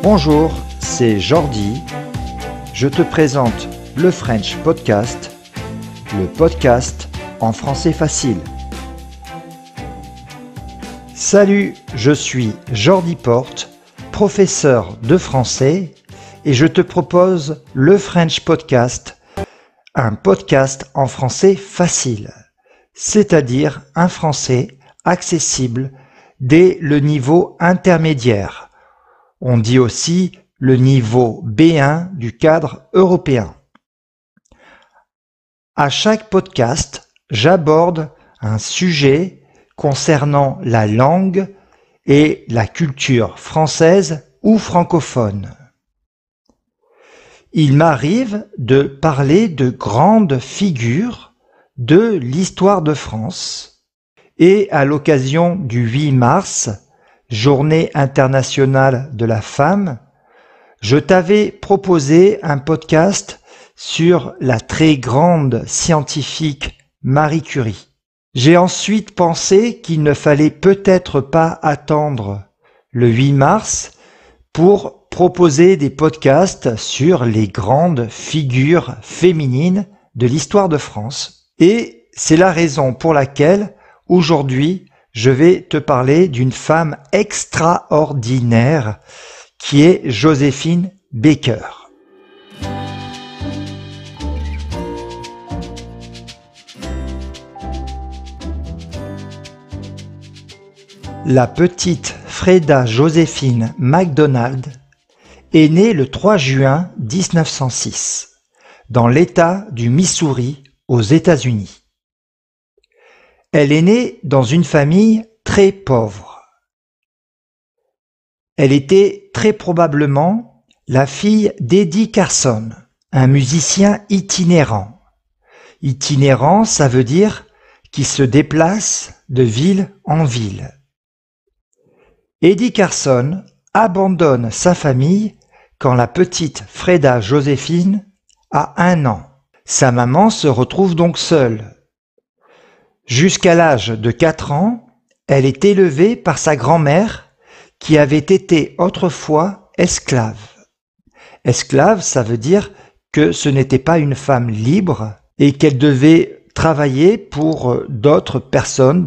Bonjour, c'est Jordi. Je te présente Le French Podcast, le podcast en français facile. Salut, je suis Jordi Porte, professeur de français, et je te propose Le French Podcast, un podcast en français facile, c'est-à-dire un français accessible dès le niveau intermédiaire. On dit aussi le niveau B1 du cadre européen. À chaque podcast, j'aborde un sujet concernant la langue et la culture française ou francophone. Il m'arrive de parler de grandes figures de l'histoire de France et à l'occasion du 8 mars, Journée internationale de la femme, je t'avais proposé un podcast sur la très grande scientifique Marie Curie. J'ai ensuite pensé qu'il ne fallait peut-être pas attendre le 8 mars pour proposer des podcasts sur les grandes figures féminines de l'histoire de France. Et c'est la raison pour laquelle aujourd'hui je vais te parler d'une femme extraordinaire qui est Joséphine Baker. La petite Freda Joséphine McDonald est née le 3 juin 1906 dans l'État du Missouri aux États-Unis. Elle est née dans une famille très pauvre. Elle était très probablement la fille d'Eddie Carson, un musicien itinérant. Itinérant, ça veut dire qui se déplace de ville en ville. Eddie Carson abandonne sa famille quand la petite Freda Joséphine a 1 an. Sa maman se retrouve donc seule. Jusqu'à l'âge de 4 ans, elle est élevée par sa grand-mère qui avait été autrefois esclave. Esclave, ça veut dire que ce n'était pas une femme libre et qu'elle devait travailler pour d'autres personnes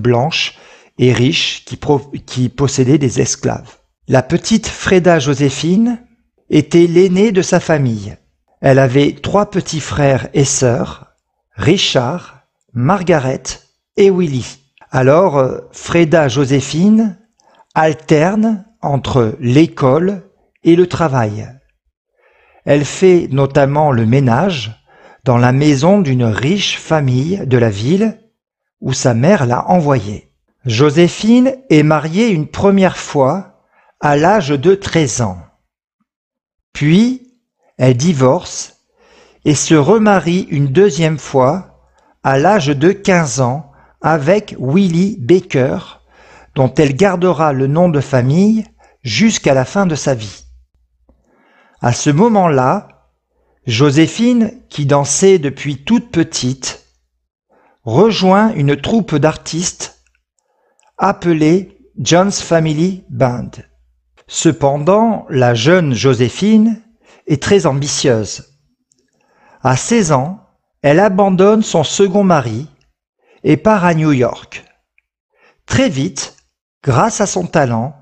blanches et riches qui possédaient des esclaves. La petite Freda Joséphine était l'aînée de sa famille. Elle avait 3 petits frères et sœurs, Richard, Margaret et Willy. Alors Freda Joséphine alterne entre l'école et le travail. Elle fait notamment le ménage dans la maison d'une riche famille de la ville où sa mère l'a envoyée. Joséphine est mariée une première fois à l'âge de 13 ans. Puis, elle divorce et se remarie une deuxième fois à l'âge de 15 ans avec Willie Baker, dont elle gardera le nom de famille jusqu'à la fin de sa vie. À ce moment-là, Joséphine, qui dansait depuis toute petite, rejoint une troupe d'artistes appelée Jones Family Band. Cependant, la jeune Joséphine est très ambitieuse. À 16 ans, elle abandonne son second mari et part à New York. Très vite, grâce à son talent,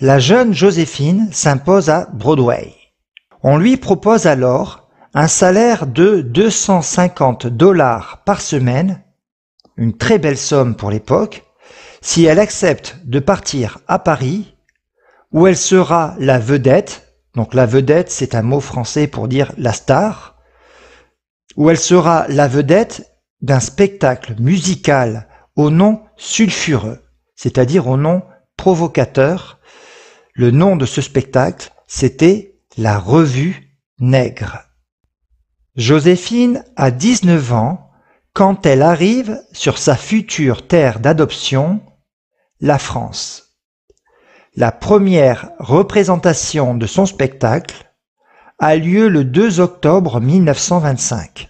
la jeune Joséphine s'impose à Broadway. On lui propose alors un salaire de $250 par semaine, une très belle somme pour l'époque, si elle accepte de partir à Paris, où elle sera la vedette, donc la vedette c'est un mot français pour dire la star, où elle sera la vedette d'un spectacle musical au nom sulfureux, c'est-à-dire au nom provocateur. Le nom de ce spectacle, c'était la Revue Nègre. Joséphine a 19 ans quand elle arrive sur sa future terre d'adoption, la France. La première représentation de son spectacle a lieu le 2 octobre 1925.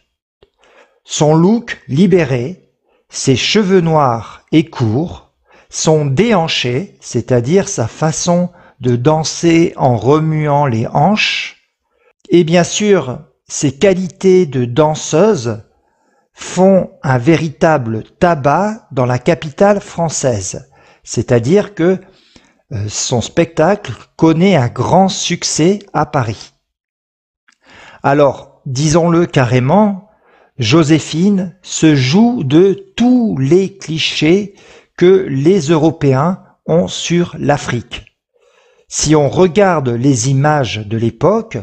Son look libéré, ses cheveux noirs et courts, son déhanché, c'est-à-dire sa façon de danser en remuant les hanches. Et bien sûr, ses qualités de danseuse font un véritable tabac dans la capitale française. C'est-à-dire que son spectacle connaît un grand succès à Paris. Alors, disons-le carrément, Joséphine se joue de tous les clichés que les Européens ont sur l'Afrique. Si on regarde les images de l'époque,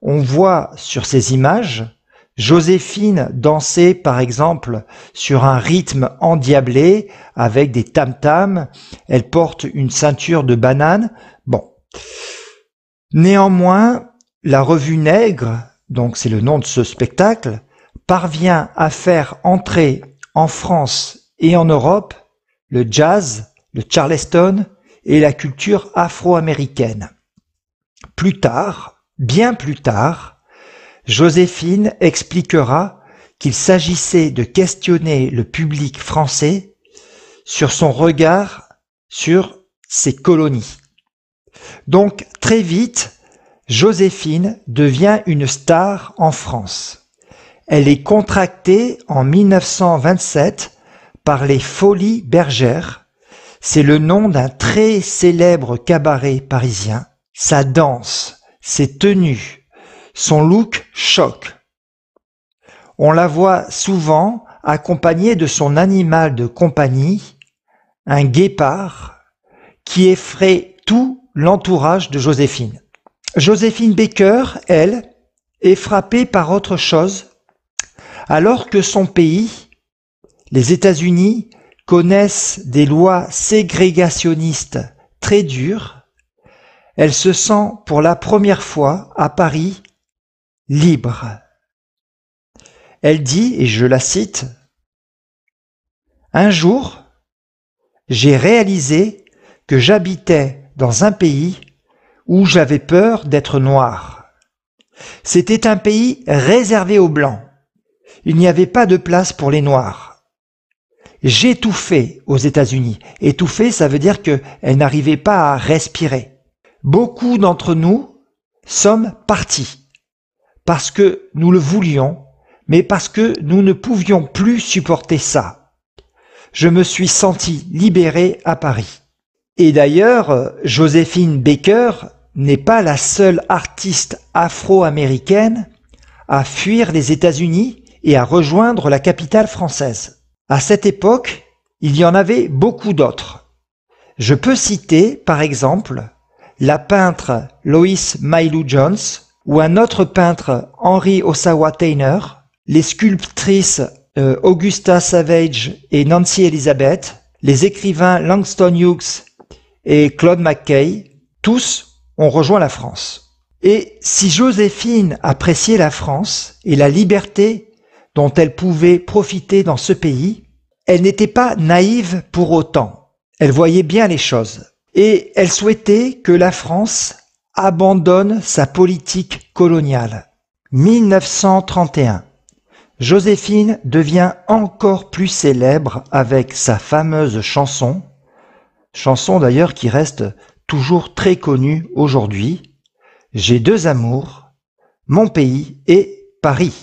on voit sur ces images Joséphine dansait par exemple sur un rythme endiablé avec des tam-tams. Elle porte une ceinture de banane. Bon. Néanmoins, la Revue Nègre, donc c'est le nom de ce spectacle, parvient à faire entrer en France et en Europe le jazz, le charleston et la culture afro-américaine. Plus tard, bien plus tard, Joséphine expliquera qu'il s'agissait de questionner le public français sur son regard sur ses colonies. Donc très vite, Joséphine devient une star en France. Elle est contractée en 1927 par les Folies Bergères. C'est le nom d'un très célèbre cabaret parisien. Sa danse, ses tenues, son look choque. On la voit souvent accompagnée de son animal de compagnie, un guépard, qui effraie tout l'entourage de Joséphine. Joséphine Baker, elle, est frappée par autre chose, alors que son pays, les États-Unis, connaissent des lois ségrégationnistes très dures. Elle se sent pour la première fois à Paris libre. Elle dit, et je la cite, « Un jour, j'ai réalisé que j'habitais dans un pays où j'avais peur d'être noire. C'était un pays réservé aux Blancs. Il n'y avait pas de place pour les Noirs. J'ai tout fait aux États-Unis. Et tout fait, ça veut dire qu'elle n'arrivait pas à respirer. Beaucoup d'entre nous sommes partis. Parce que nous le voulions, mais parce que nous ne pouvions plus supporter ça. Je me suis sentie libérée à Paris. » Et d'ailleurs, Joséphine Baker n'est pas la seule artiste afro-américaine à fuir les États-Unis et à rejoindre la capitale française. À cette époque, il y en avait beaucoup d'autres. Je peux citer, par exemple, la peintre Lois Mailou Jones, ou un autre peintre, Henry Ossawa Tanner, les sculptrices Augusta Savage et Nancy Elizabeth, les écrivains Langston Hughes et Claude McKay, tous ont rejoint la France. Et si Joséphine appréciait la France et la liberté dont elle pouvait profiter dans ce pays, elle n'était pas naïve pour autant. Elle voyait bien les choses. Et elle souhaitait que la France abandonne sa politique coloniale. 1931, Joséphine devient encore plus célèbre avec sa fameuse chanson, chanson d'ailleurs qui reste toujours très connue aujourd'hui, « J'ai deux amours, mon pays et Paris ».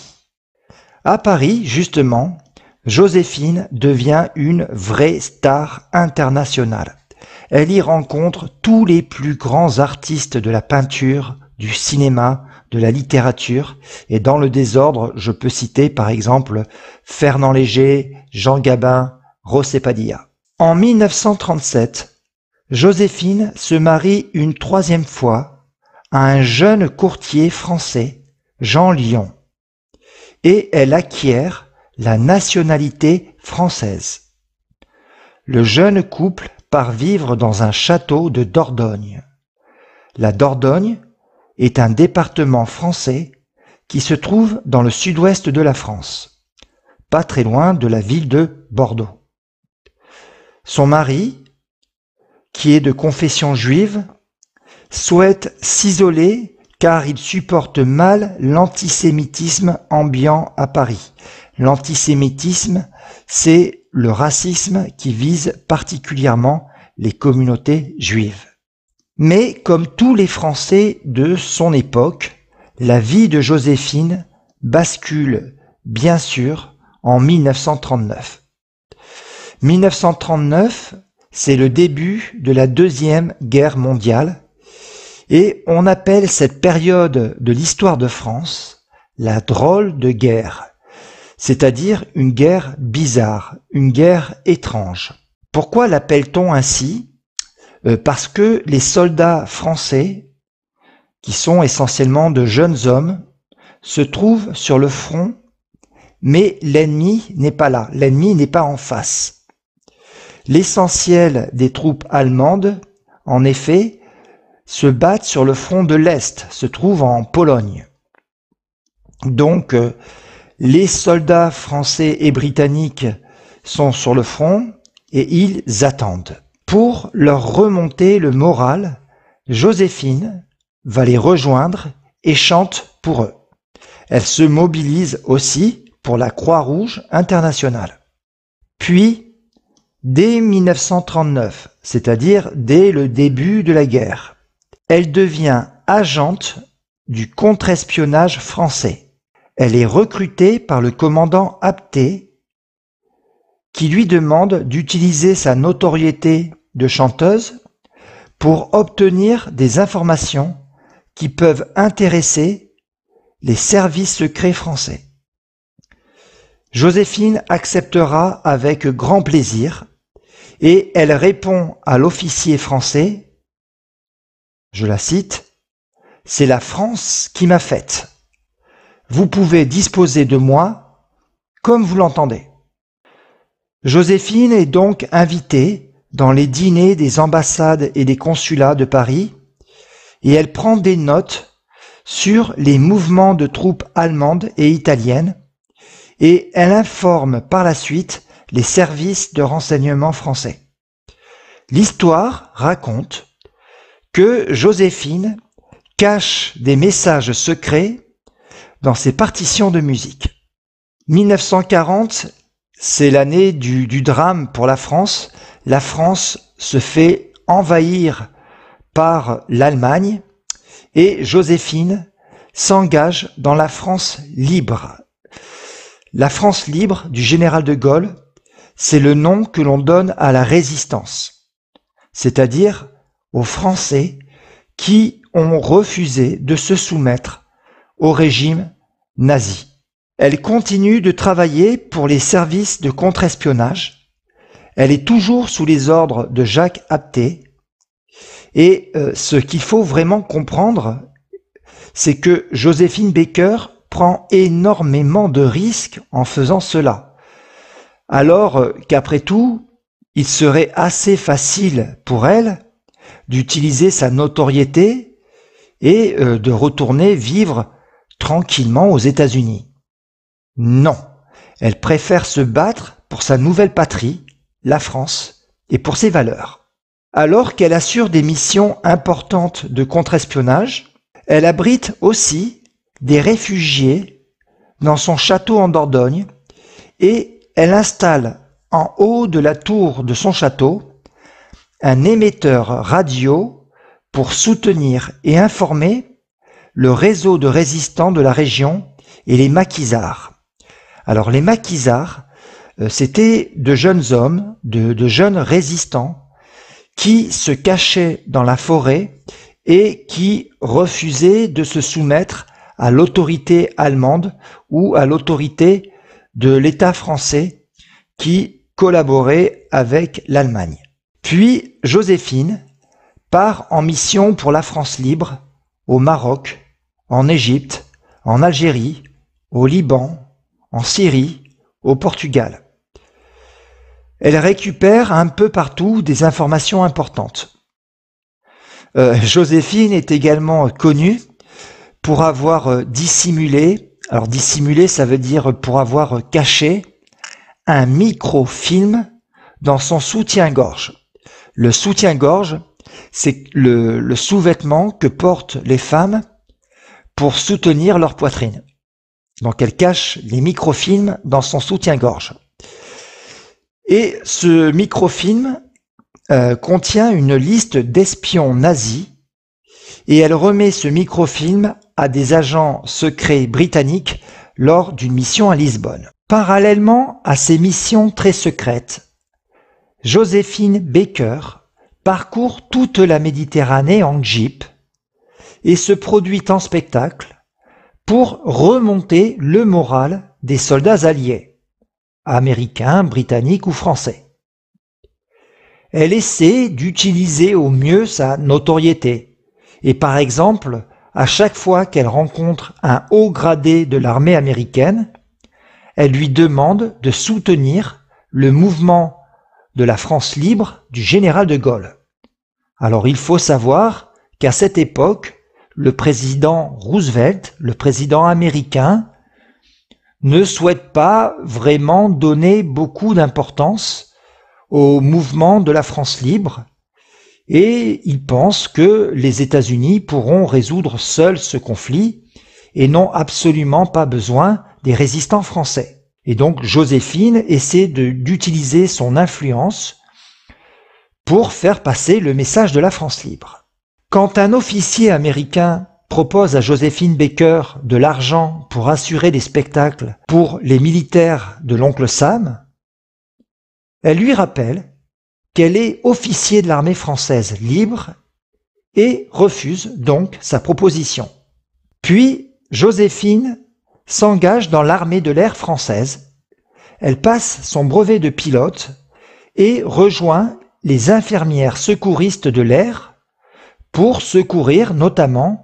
À Paris, justement, Joséphine devient une vraie star internationale. Elle y rencontre tous les plus grands artistes de la peinture, du cinéma, de la littérature. Et dans le désordre, je peux citer par exemple Fernand Léger, Jean Gabin, José Padilla. En 1937, Joséphine se marie une troisième fois à un jeune courtier français, Jean Lion. Et elle acquiert la nationalité française. Le jeune couple part vivre dans un château de Dordogne. La Dordogne est un département français qui se trouve dans le sud-ouest de la France, pas très loin de la ville de Bordeaux. Son mari, qui est de confession juive, souhaite s'isoler car il supporte mal l'antisémitisme ambiant à Paris. L'antisémitisme, c'est le racisme qui vise particulièrement les communautés juives. Mais comme tous les Français de son époque, la vie de Joséphine bascule, bien sûr, en 1939. 1939, c'est le début de la Deuxième Guerre mondiale et on appelle cette période de l'histoire de France la drôle de guerre, c'est-à-dire une guerre bizarre, une guerre étrange. Pourquoi l'appelle-t-on ainsi ? Parce que les soldats français, qui sont essentiellement de jeunes hommes, se trouvent sur le front, mais l'ennemi n'est pas là, l'ennemi n'est pas en face. L'essentiel des troupes allemandes, en effet, se battent sur le front de l'Est, se trouvent en Pologne. Donc, les soldats français et britanniques sont sur le front et ils attendent. Pour leur remonter le moral, Joséphine va les rejoindre et chante pour eux. Elle se mobilise aussi pour la Croix-Rouge internationale. Puis, dès 1939, c'est-à-dire dès le début de la guerre, elle devient agente du contre-espionnage français. Elle est recrutée par le commandant Apté, qui lui demande d'utiliser sa notoriété de chanteuse pour obtenir des informations qui peuvent intéresser les services secrets français. Joséphine acceptera avec grand plaisir et elle répond à l'officier français, je la cite, « C'est la France qui m'a faite. Vous pouvez disposer de moi comme vous l'entendez. » Joséphine est donc invitée dans les dîners des ambassades et des consulats de Paris et elle prend des notes sur les mouvements de troupes allemandes et italiennes et elle informe par la suite les services de renseignement français. L'histoire raconte que Joséphine cache des messages secrets dans ses partitions de musique. 1940, c'est l'année du drame pour la France. La France se fait envahir par l'Allemagne et Joséphine s'engage dans la France libre. La France libre du général de Gaulle, c'est le nom que l'on donne à la résistance, c'est-à-dire aux Français qui ont refusé de se soumettre au régime nazi. Elle continue de travailler pour les services de contre-espionnage. Elle est toujours sous les ordres de Jacques Apté. Et ce qu'il faut vraiment comprendre, c'est que Joséphine Baker prend énormément de risques en faisant cela. Alors qu'après tout, il serait assez facile pour elle d'utiliser sa notoriété et de retourner vivre tranquillement aux États-Unis. Non, elle préfère se battre pour sa nouvelle patrie, la France, et pour ses valeurs. Alors qu'elle assure des missions importantes de contre-espionnage, elle abrite aussi des réfugiés dans son château en Dordogne et elle installe en haut de la tour de son château un émetteur radio pour soutenir et informer le réseau de résistants de la région et les maquisards. Alors les maquisards, c'était de jeunes hommes, de jeunes résistants qui se cachaient dans la forêt et qui refusaient de se soumettre à l'autorité allemande ou à l'autorité de l'État français qui collaborait avec l'Allemagne. Puis Joséphine part en mission pour la France libre au Maroc, en Égypte, en Algérie, au Liban, en Syrie, au Portugal. Elle récupère un peu partout des informations importantes. Joséphine est également connue pour avoir dissimulé, alors dissimulé ça veut dire pour avoir caché, un microfilm dans son soutien-gorge. Le soutien-gorge, c'est le sous-vêtement que portent les femmes pour soutenir leur poitrine. Donc elle cache les microfilms dans son soutien-gorge. Et ce microfilm contient une liste d'espions nazis et elle remet ce microfilm à des agents secrets britanniques lors d'une mission à Lisbonne. Parallèlement à ces missions très secrètes, Joséphine Baker parcourt toute la Méditerranée en jeep et se produit en spectacle pour remonter le moral des soldats alliés, américains, britanniques ou français. Elle essaie d'utiliser au mieux sa notoriété et par exemple, à chaque fois qu'elle rencontre un haut gradé de l'armée américaine, elle lui demande de soutenir le mouvement de la France libre du général de Gaulle. Alors il faut savoir qu'à cette époque, le président Roosevelt, le président américain, ne souhaite pas vraiment donner beaucoup d'importance au mouvement de la France libre et il pense que les États-Unis pourront résoudre seuls ce conflit et n'ont absolument pas besoin des résistants français. Et donc Joséphine essaie d'utiliser son influence pour faire passer le message de la France libre. Quand un officier américain propose à Joséphine Baker de l'argent pour assurer des spectacles pour les militaires de l'oncle Sam, elle lui rappelle qu'elle est officier de l'armée française libre et refuse donc sa proposition. Puis Joséphine s'engage dans l'armée de l'air française. Elle passe son brevet de pilote et rejoint les infirmières secouristes de l'air pour secourir notamment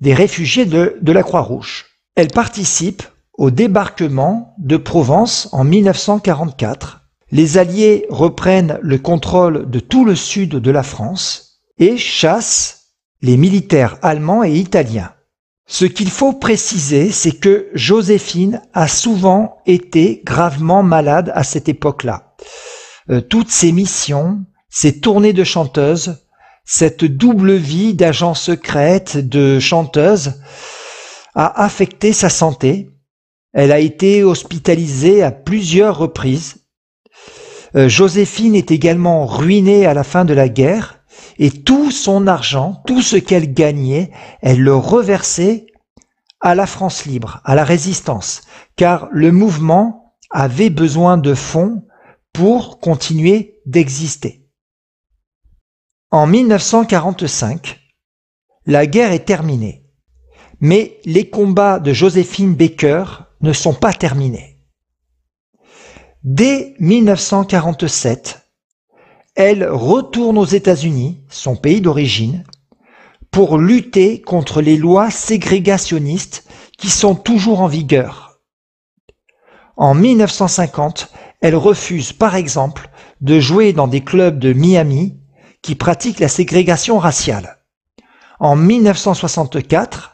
des réfugiés de la Croix-Rouge. Elle participe au débarquement de Provence en 1944. Les Alliés reprennent le contrôle de tout le sud de la France et chassent les militaires allemands et italiens. Ce qu'il faut préciser, c'est que Joséphine a souvent été gravement malade à cette époque-là. Toutes ses missions, ses tournées de chanteuse, cette double vie d'agent secrète, de chanteuse, a affecté sa santé. Elle a été hospitalisée à plusieurs reprises. Joséphine est également ruinée à la fin de la guerre. Et tout son argent, tout ce qu'elle gagnait, elle le reversait à la France libre, à la résistance, car le mouvement avait besoin de fonds pour continuer d'exister. En 1945, la guerre est terminée, mais les combats de Joséphine Baker ne sont pas terminés. Dès 1947, elle retourne aux États-Unis, son pays d'origine, pour lutter contre les lois ségrégationnistes qui sont toujours en vigueur. En 1950, elle refuse, par exemple, de jouer dans des clubs de Miami qui pratiquent la ségrégation raciale. En 1964,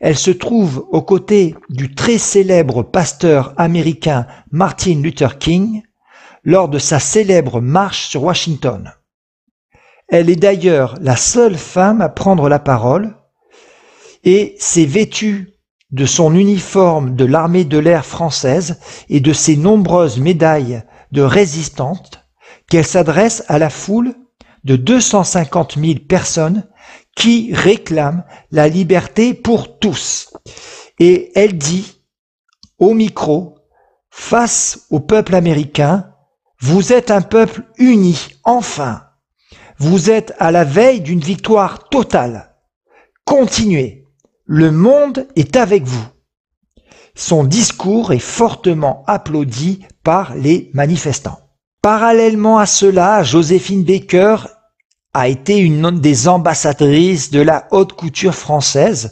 elle se trouve aux côtés du très célèbre pasteur américain Martin Luther King, lors de sa célèbre marche sur Washington. Elle est d'ailleurs la seule femme à prendre la parole et s'est vêtue de son uniforme de l'armée de l'air française et de ses nombreuses médailles de résistante qu'elle s'adresse à la foule de 250 000 personnes qui réclament la liberté pour tous. Et elle dit au micro, face au peuple américain, « Vous êtes un peuple uni, enfin. Vous êtes à la veille d'une victoire totale. Continuez. Le monde est avec vous. » Son discours est fortement applaudi par les manifestants. Parallèlement à cela, Joséphine Baker a été une des ambassadrices de la haute couture française.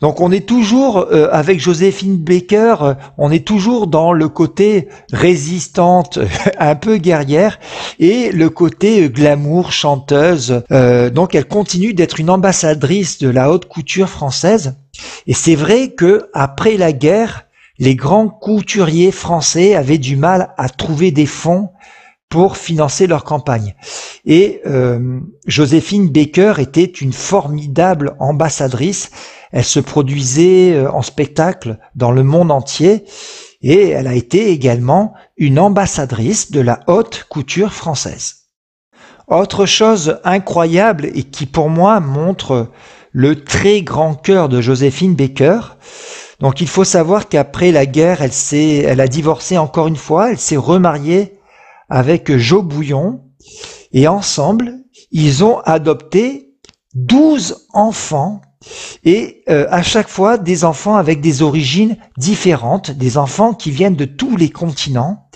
Donc on est toujours, avec Joséphine Baker, on est toujours dans le côté résistante, un peu guerrière, et le côté glamour, chanteuse. Donc elle continue d'être une ambassadrice de la haute couture française. Et c'est vrai que après la guerre, les grands couturiers français avaient du mal à trouver des fonds pour financer leur campagne. Et Joséphine Baker était une formidable ambassadrice. Elle se produisait en spectacle dans le monde entier et elle a été également une ambassadrice de la haute couture française. Autre chose incroyable et qui pour moi montre le très grand cœur de Joséphine Baker. Donc il faut savoir qu'après la guerre, elle a divorcé encore une fois, elle s'est remariée avec Jo Bouillon et ensemble, ils ont adopté 12 enfants et à chaque fois des enfants avec des origines différentes, des enfants qui viennent de tous les continents.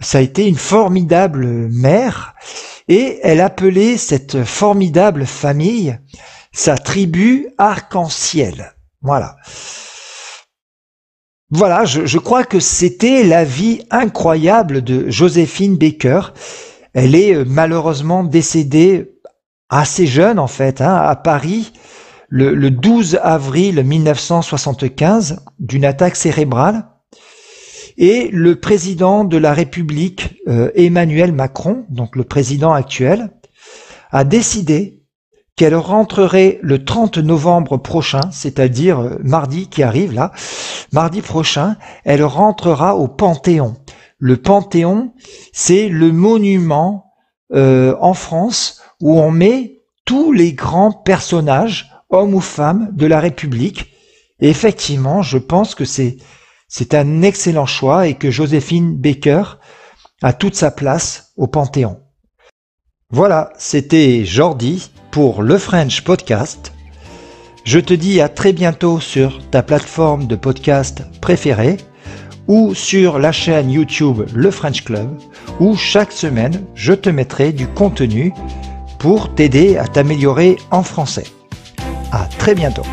Ça a été une formidable mère et elle appelait cette formidable famille sa tribu arc-en-ciel. Voilà. Voilà, je crois que c'était la vie incroyable de Joséphine Baker. Elle est malheureusement décédée assez jeune en fait, hein, à Paris, le 12 avril 1975, d'une attaque cérébrale. Et le président de la République, Emmanuel Macron, donc le président actuel, a décidé qu'elle rentrerait le 30 novembre prochain, c'est-à-dire mardi qui arrive là, mardi prochain, elle rentrera au Panthéon. Le Panthéon, c'est le monument en France où on met tous les grands personnages, hommes ou femmes, de la République. Et effectivement, je pense que c'est un excellent choix et que Joséphine Baker a toute sa place au Panthéon. Voilà, c'était Jordi pour Le French Podcast. Je te dis à très bientôt sur ta plateforme de podcast préférée ou sur la chaîne YouTube Le French Club où chaque semaine je te mettrai du contenu pour t'aider à t'améliorer en français. À très bientôt.